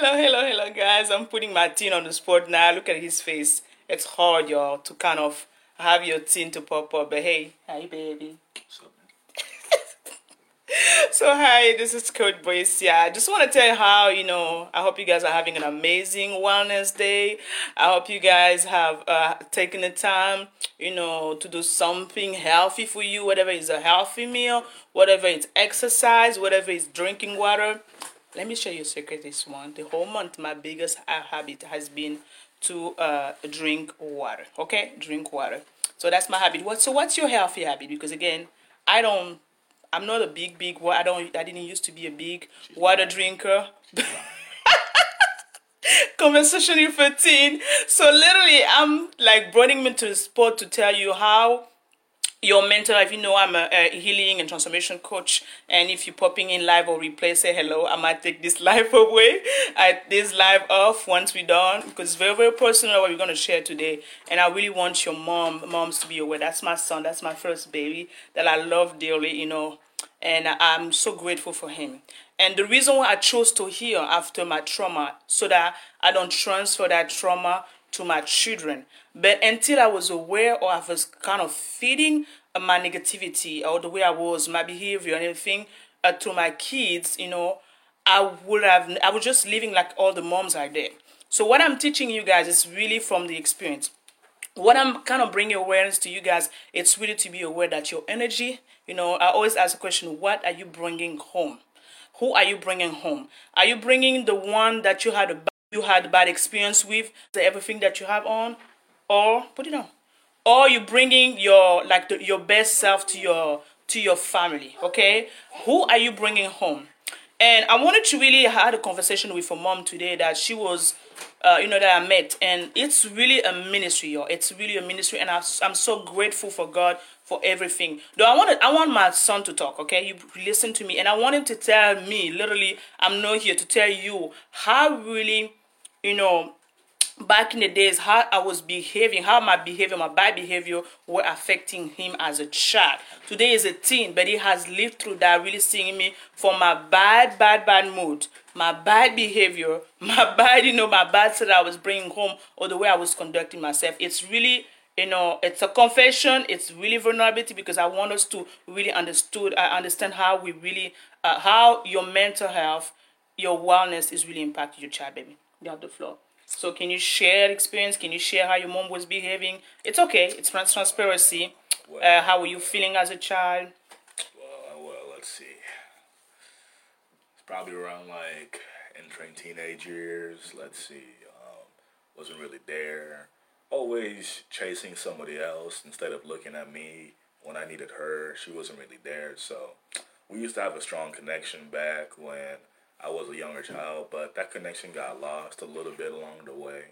Hello, guys. I'm putting my teen on the spot now. Look at his face. It's hard, y'all, to kind of have your teen to pop up. But hey, hi, baby. What's up? So, hi, this is Code Boys. Yeah, I just want to tell you how, I hope you guys are having an amazing Wellness Day. I hope you guys have taken the time, to do something healthy for you, whatever is a healthy meal, whatever is exercise, whatever is drinking water. Let me show you a secret this one. The whole month, my biggest habit has been to drink water, okay? Drink water. So, that's my habit. So, what's your healthy habit? Because, again, I'm not a big water. I didn't used to be a big water drinker. Conversation 13. So literally, I'm like bringing me to the spot to tell you how your mental life. I'm a healing and transformation coach. And if you're popping in live or replay, say hello. I might take this live away. This live off once we're done, because it's very, very personal what we're going to share today. And I really want your moms to be aware. That's my son. That's my first baby that I love dearly, And I'm so grateful for him. And the reason why I chose to heal after my trauma, so that I don't transfer that trauma to my children. But until I was aware, or I was kind of feeding my negativity, or the way I was, my behavior and everything to my kids, I was just living like all the moms are there. So what I'm teaching you guys is really from the experience. What I'm kind of bringing awareness to you guys, it's really to be aware that your energy, I always ask the question, what are you bringing home? Who are you bringing home? Are you bringing the one that you had bad experience with, everything that you have on, or put it on, or you bringing your best self to your family? Okay, who are you bringing home? And I wanted to really had a conversation with a mom today that she was, that I met, and it's really a ministry, y'all. It's really a ministry, and I'm so grateful for God for everything. Though I want my son to talk, okay? You listen to me, and I want him to tell me, literally, I'm not here to tell you how really, back in the days, how I was behaving, how my bad behavior were affecting him as a child. Today is a teen, but he has lived through that, really seeing me for my bad mood, my bad behavior, my bad, my bad stuff I was bringing home, or the way I was conducting myself. It's really, it's a confession. It's really vulnerability, because I want us to really understand how we really, how your mental health, your wellness is really impacting your child, baby. You have the floor. So can you share experience? Can you share how your mom was behaving? It's okay. It's transparency. Well, how were you feeling as a child? Well, let's see. It's probably around like entering teenage years. Let's see. Wasn't really there. Always chasing somebody else instead of looking at me when I needed her. She wasn't really there. So we used to have a strong connection back when I was a younger child, but that connection got lost a little bit along the way.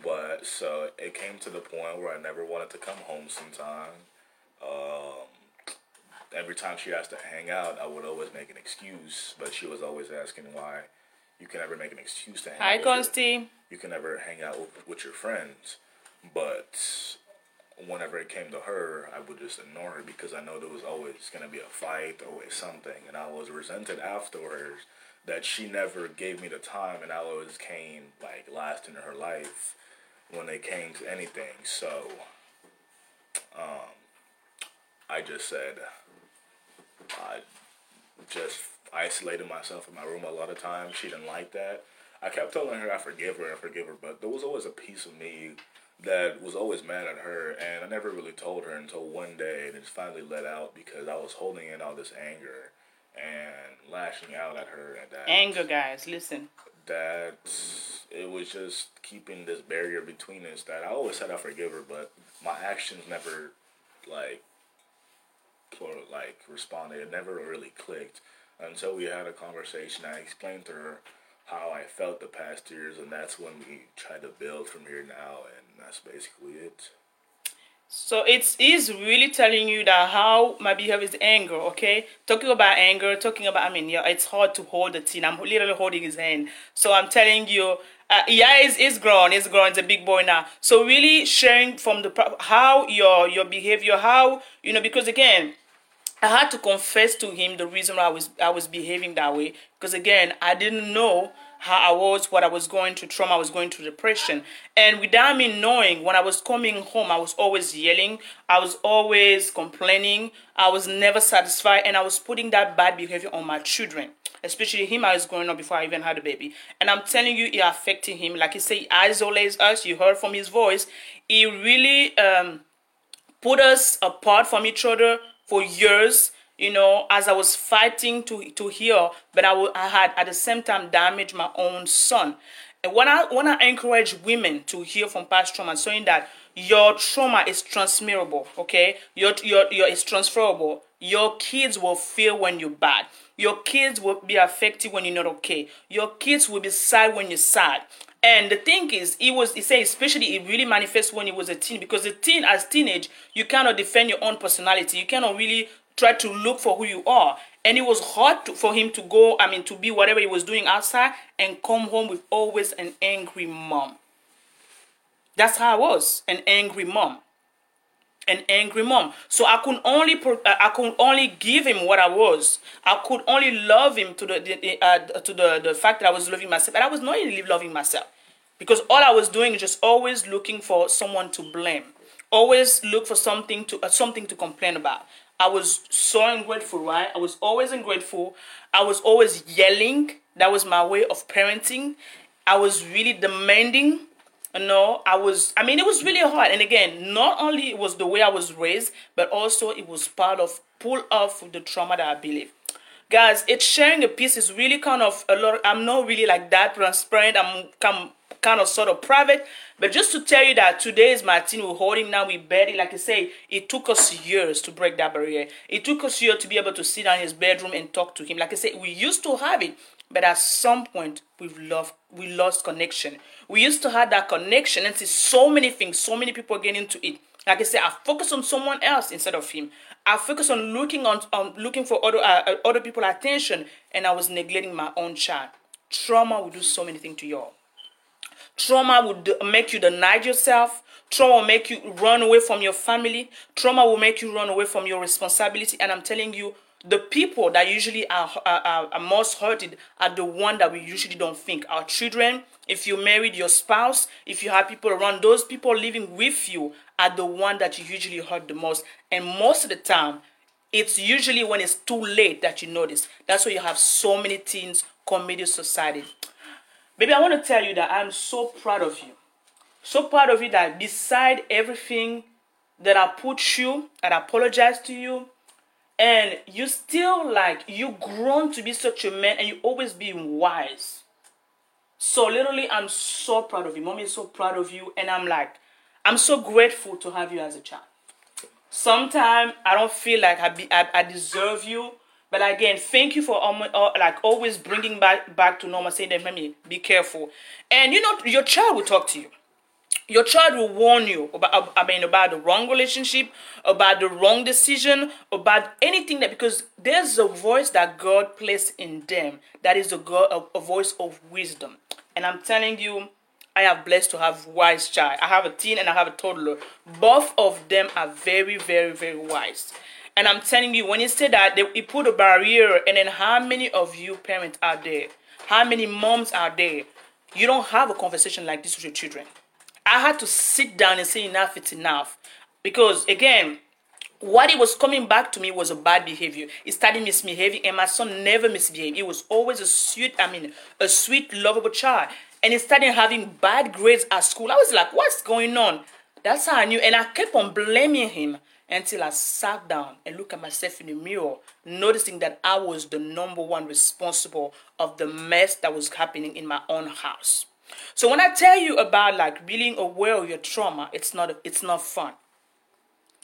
But so it came to the point where I never wanted to come home sometime. Every time she asked to hang out, I would always make an excuse, but she was always asking why you can never make an excuse to hang out. Hi, Consti. You can never hang out with your friends. But whenever it came to her, I would just ignore her, because I know there was always going to be a fight, always something. And I was resented afterwards that she never gave me the time, and I always came like last in her life when it came to anything. So I just said, I just isolated myself in my room a lot of times. She didn't like that. I kept telling her I forgive her, but there was always a piece of me that was always mad at her, and I never really told her until one day, and it finally let out, because I was holding in all this anger and lashing out at her. And that anger, guys, listen, that it was just keeping this barrier between us, that I always said I forgive her, but my actions never responded. It never really clicked until we had a conversation. I explained to her how I felt the past years, and that's when we tried to build from here now, and that's basically it. So it is really telling you that how my behavior is anger, okay? Talking about anger, yeah, it's hard to hold the teen. I'm literally holding his hand. So I'm telling you, he's grown, he's a big boy now. So really sharing from the how your behavior, how, because again, I had to confess to him the reason why I was behaving that way, because again, I didn't know how I was, what I was going through, trauma, I was going through depression. And without me knowing, when I was coming home, I was always yelling. I was always complaining. I was never satisfied. And I was putting that bad behavior on my children, especially him. I was growing up before I even had a baby. And I'm telling you, it affected him. Like he said, he isolates us. You heard from his voice. He really put us apart from each other for years. You know, as I was fighting to heal, but I had at the same time damaged my own son. And when I encourage women to heal from past trauma, saying that your trauma is transmittable, okay? Your is transferable. Your kids will feel when you're bad. Your kids will be affected when you're not okay. Your kids will be sad when you're sad. And the thing is, he said, especially it really manifests when he was a teen, because as teenage, you cannot defend your own personality. You cannot really try to look for who you are. And it was hard for him to go, to be whatever he was doing outside and come home with always an angry mom. That's how I was, an angry mom. An angry mom. So I could only give him what I was. I could only love him to the fact that I was loving myself. And I was not really loving myself, because all I was doing is just always looking for someone to blame. Always look for something to complain about. I was so ungrateful, right? I was always ungrateful. I was always yelling. That was my way of parenting. I was really demanding. It was really hard. And again, not only it was the way I was raised, but also it was part of pull off the trauma that I believe. Guys, it's sharing a piece is really kind of a lot. I'm not really like that transparent. I'm kind of sort of private, but just to tell you that today is my teen. We're holding now, we barely, like I say, it took us years to break that barrier. It took us years to be able to sit down in his bedroom and talk to him. Like I said, we used to have it, but at some point we lost connection. We used to have that connection and see so many things, so many people get into it. Like I said, I focus on someone else instead of him. I focus on looking for other people's attention, and I was neglecting my own child. Trauma will do so many things to y'all. Trauma will make you deny yourself. Trauma will make you run away from your family. Trauma will make you run away from your responsibility. And I'm telling you, the people that usually are most hurted are the ones that we usually don't think. Our children, if you married your spouse, if you have people around, those people living with you are the ones that you usually hurt the most. And most of the time, it's usually when it's too late that you notice. That's why you have so many teens committed suicide. Baby, I want to tell you that I'm so proud of you. So proud of you that beside everything that I put you, and I apologize to you, and you still you grown to be such a man, and you always being wise. So literally, I'm so proud of you. Mommy is so proud of you, and I'm so grateful to have you as a child. Sometimes I don't feel like I deserve you. But again, thank you for always bringing back to normal, saying that, mommy, be careful. And you know, your child will talk to you. Your child will warn you about the wrong relationship, about the wrong decision, about anything that, because there's a voice that God placed in them. That is a voice of wisdom. And I'm telling you, I have blessed to have wise child. I have a teen and I have a toddler. Both of them are very, very, very wise. And I'm telling you, when he said that, he put a barrier. And then how many of you parents are there? How many moms are there? You don't have a conversation like this with your children. I had to sit down and say enough, it's enough. Because again, what it was coming back to me was a bad behavior. He started misbehaving, and my son never misbehaved. He was always a sweet, lovable child. And he started having bad grades at school. I was like, what's going on? That's how I knew. And I kept on blaming him. Until I sat down and looked at myself in the mirror, noticing that I was the number one responsible of the mess that was happening in my own house. So when I tell you about being aware of your trauma, it's not fun.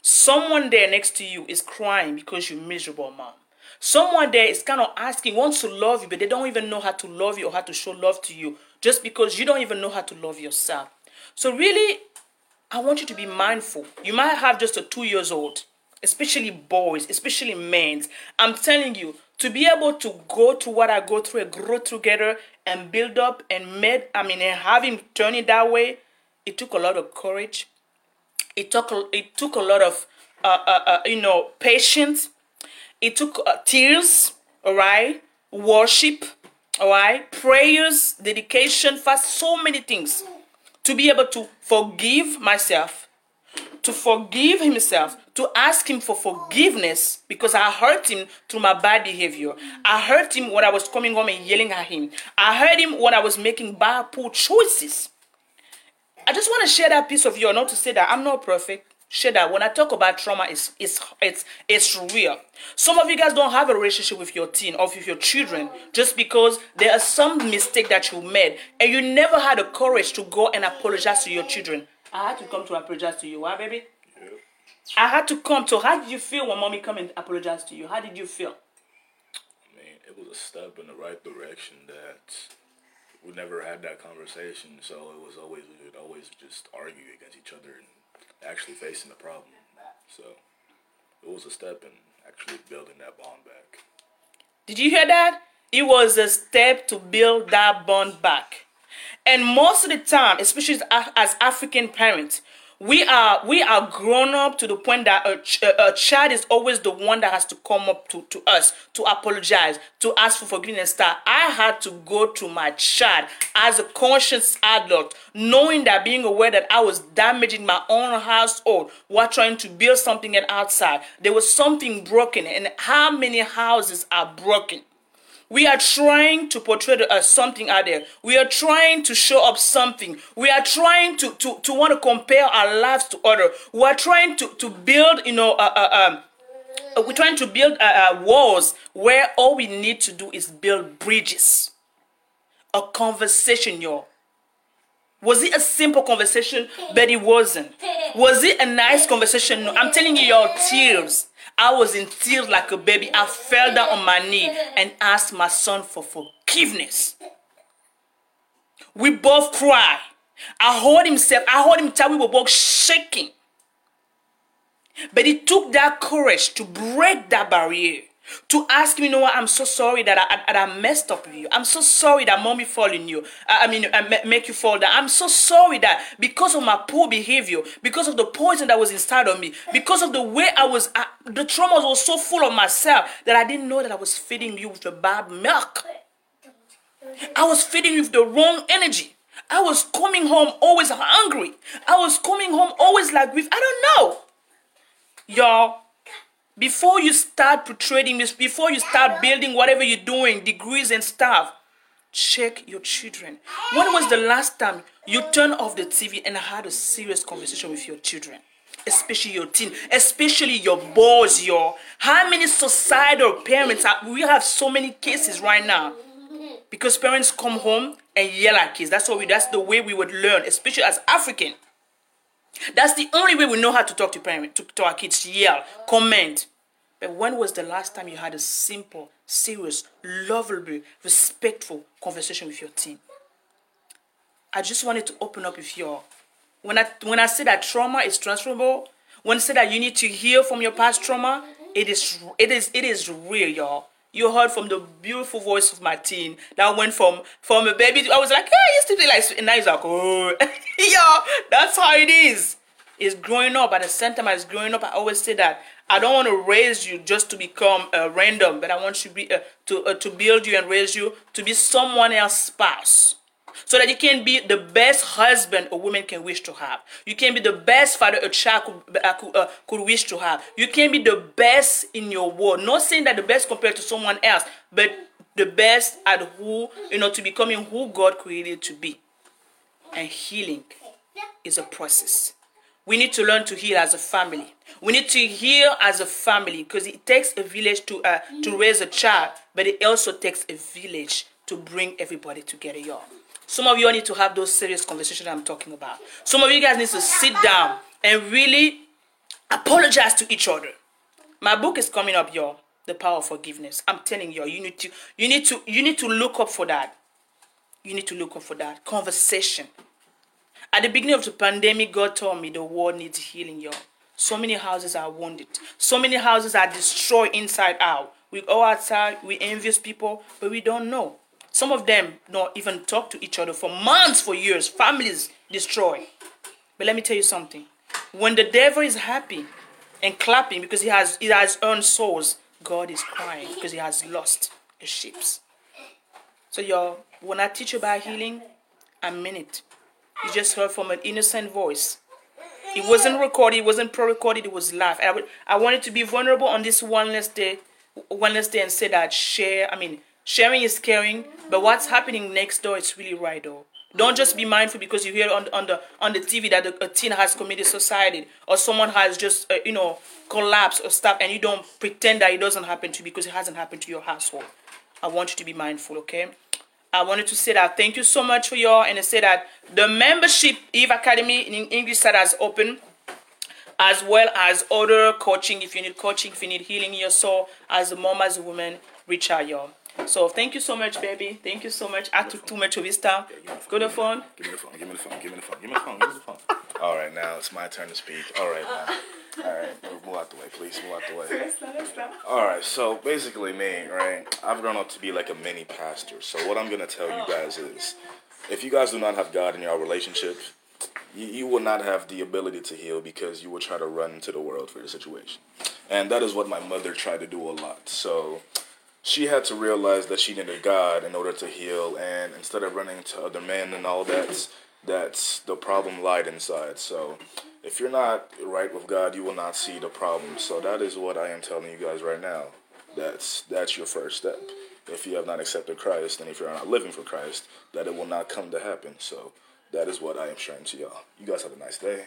Someone there next to you is crying because you're miserable, mom. Someone there is kind of asking, wants to love you, but they don't even know how to love you or how to show love to you, just because you don't even know how to love yourself. So really, I want you to be mindful. You might have just a 2-year-old, especially boys, especially men. I'm telling you, to be able to go through what I go through and grow together and build up and have him turn it that way, it took a lot of courage. It took a lot of patience. It took tears, all right, worship, all right? Prayers, dedication, fast, so many things to be able to forgive myself, to forgive himself, to ask him for forgiveness because I hurt him through my bad behavior. I hurt him when I was coming home and yelling at him. I hurt him when I was making bad, poor choices. I just want to share that piece of you, not to say that I'm not perfect. Share that. When I talk about trauma, it's real. Some of you guys don't have a relationship with your teen or with your children just because there are some mistakes that you made and you never had the courage to go and apologize to your children. I had to come to apologize to you, huh, baby? Yeah. I had to come. So how did you feel when mommy come and apologize to you? How did you feel? I mean, it was a step in the right direction that we never had that conversation. So it was always, we would always just argue against each other and actually facing the problem. So it was a step in actually building that bond back. Did you hear that? It was a step to build that bond back. And most of the time, especially as African parents, we are grown up to the point that a child is always the one that has to come up to us, to apologize, to ask for forgiveness. I had to go to my child as a conscious adult, knowing that, being aware that I was damaging my own household while trying to build something outside. There was something broken, and how many houses are broken? We are trying to portray something out there. We are trying to show up something. We are trying to want to compare our lives to others. We are trying to build, we're trying to build walls where all we need to do is build bridges. A conversation, y'all. Was it a simple conversation? But it wasn't. Was it a nice conversation? No. I'm telling you, y'all, tears. I was in tears like a baby. I fell down on my knee and asked my son for forgiveness. We both cried. I heard him tell we were both shaking. But it took that courage to break that barrier. To ask me, you know what, I'm so sorry that I messed up with you. I'm so sorry that mommy make you fall down. I'm so sorry that because of my poor behavior, because of the poison that was inside of me, because of the way the trauma was so full of myself that I didn't know that I was feeding you with the bad milk. I was feeding you with the wrong energy. I was coming home always hungry. I was coming home always like with, I don't know. Y'all. Before you start portraying this, before you start building whatever you're doing, degrees and stuff, check your children. When was the last time you turned off the TV and had a serious conversation with your children? Especially your teen, especially your boys, y'all. How many suicidal parents we have so many cases right now. Because parents come home and yell at kids. That's the way we would learn, especially as African. That's the only way we know how to talk to parents, to our kids, yell, comment. But when was the last time you had a simple, serious, lovable, respectful conversation with your teen? I just wanted to open up with y'all. When I say that trauma is transferable, when I say that you need to heal from your past trauma, it is real, y'all. You heard from the beautiful voice of my teen that went from a baby to, I was like, yeah, I used to be like, and now he's like, oh, yo, that's how it is. It's growing up. At the same time as growing up, I always say that I don't want to raise you just to become random, but I want you to build you and raise you to be someone else's spouse. So that you can be the best husband a woman can wish to have. You can be the best father a child could wish to have. You can be the best in your world. Not saying that the best compared to someone else, but the best at to becoming who God created to be. And healing is a process. We need to learn to heal as a family. We need to heal as a family because it takes a village to raise a child, but it also takes a village to bring everybody together, y'all. Some of you need to have those serious conversations I'm talking about. Some of you guys need to sit down and really apologize to each other. My book is coming up, y'all. The Power of Forgiveness. I'm telling y'all, you need to look up for that. You need to look up for that conversation. At the beginning of the pandemic, God told me the world needs healing, y'all. So many houses are wounded. So many houses are destroyed inside out. We go outside, we envious people, but we don't know. Some of them don't even talk to each other for months, for years. Families destroy. But let me tell you something. When the devil is happy and clapping because he has earned souls, God is crying because he has lost his sheep. So when I teach about healing, I mean it. You just heard from an innocent voice. It wasn't recorded. It wasn't pre-recorded. It was live. I wanted to be vulnerable on this Wellness Day, and say that sharing is caring. But what's happening next door is really right door. Don't just be mindful because you hear on the TV that a teen has committed suicide or someone has just collapsed or stuff, and you don't pretend that it doesn't happen to you because it hasn't happened to your household. I want you to be mindful, okay? I wanted to say that thank you so much for y'all, and I say that the membership Eve Academy in English that has opened, as well as other coaching. If you need coaching, if you need healing in your soul, as a mom, as a woman, reach out, y'all. So thank you so much, baby. Thank you so much. I took too much of his time. Go to the phone. Give me the phone. All right, now it's my turn to speak. All right, move out the way, please. Move out the way. All right, so basically me, right? I've grown up to be like a mini pastor. So what I'm going to tell you guys is, if you guys do not have God in your relationship, you will not have the ability to heal because you will try to run into the world for your situation. And that is what my mother tried to do a lot. So she had to realize that she needed God in order to heal, and instead of running to other men and all that, that's the problem lied inside. So if you're not right with God, you will not see the problem. So that is what I am telling you guys right now. That's your first step. If you have not accepted Christ, and if you're not living for Christ, that it will not come to happen. So that is what I am sharing to y'all. You guys have a nice day.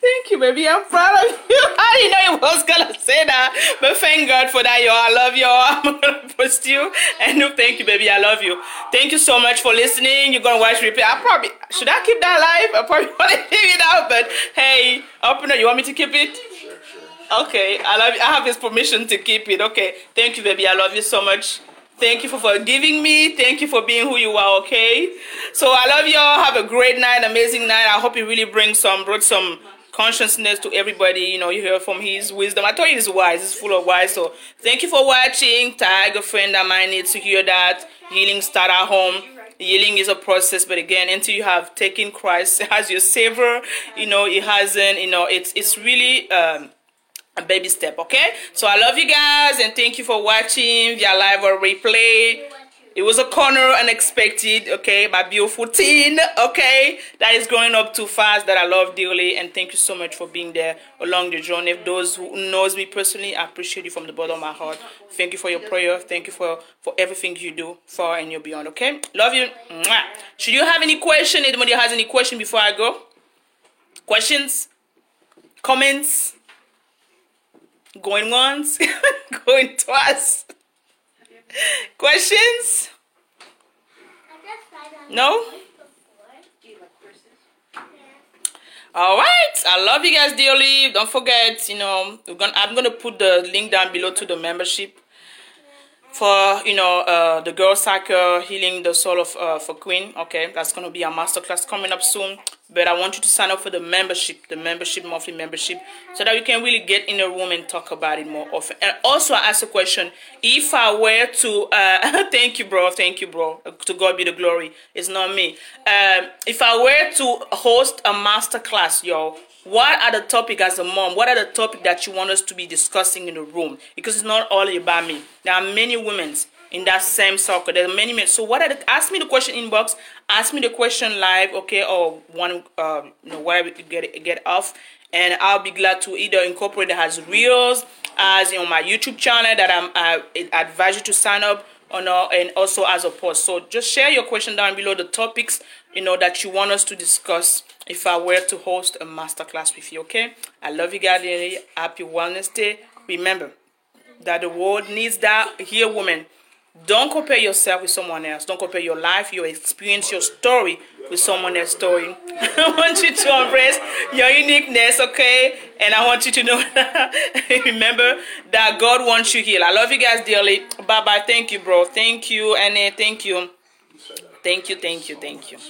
Thank you, baby. I'm proud of you. I didn't know you was going to say that. But thank God for that, y'all. I love y'all. I'm going to post you. And no, thank you, baby. I love you. Thank you so much for listening. You're going to watch replay. Should I keep that live? I probably want to leave it out. But hey, opener, you want me to keep it? Sure. Okay. I love you. I have his permission to keep it. Okay. Thank you, baby. I love you so much. Thank you for forgiving me. Thank you for being who you are, okay? So I love y'all. Have a great night, amazing night. I hope it really brought some consciousness to everybody. You hear from his wisdom. I told you he's wise. He's full of wise. So thank you for watching. Tag a friend that might need to hear that. Healing start at home. Healing is a process, but again, until you have taken Christ as your savior, it hasn't, it's really... a baby step, okay? So I love you guys, and thank you for watching via live or replay. It was a corner unexpected, okay? My beautiful teen, okay? That is growing up too fast, that I love dearly, and thank you so much for being there along the journey. Those who knows me personally, I appreciate you from the bottom of my heart. Thank you for your prayer. Thank you for everything you do far and you're beyond, okay? Love you. Mwah. Should you have any question? Anybody has any question before I go? Questions? Comments? Going once, going twice. Questions? No? All right. I love you guys dearly. Don't forget, I'm gonna put the link down below to the membership for the girl cycle, healing the soul of for Queen. Okay, that's gonna be our masterclass coming up soon. But I want you to sign up for the monthly membership, so that you can really get in the room and talk about it more often. And also, I asked a question. If I were to, thank you, bro, to God be the glory, it's not me. If I were to host a masterclass, y'all, what are the topics as a mom? What are the topics that you want us to be discussing in the room? Because it's not all about me. There are many women in that same circle. There are many men. So ask me the question inbox. Ask me the question live, okay, or one where we could get off, and I'll be glad to either incorporate that as reels, as on my YouTube channel that I advise you to sign up on, and also as a post. So just share your question down below, the topics that you want us to discuss if I were to host a masterclass with you, okay? I love you guys. Happy Wellness Day. Remember that the world needs that here, woman. Don't compare yourself with someone else. Don't compare your life, your experience, your story with someone else's story. I want you to embrace your uniqueness, okay? And I want you to know, remember that God wants you healed. I love you guys dearly. Bye-bye. Thank you, bro. Thank you, Annie. Thank you. Thank you.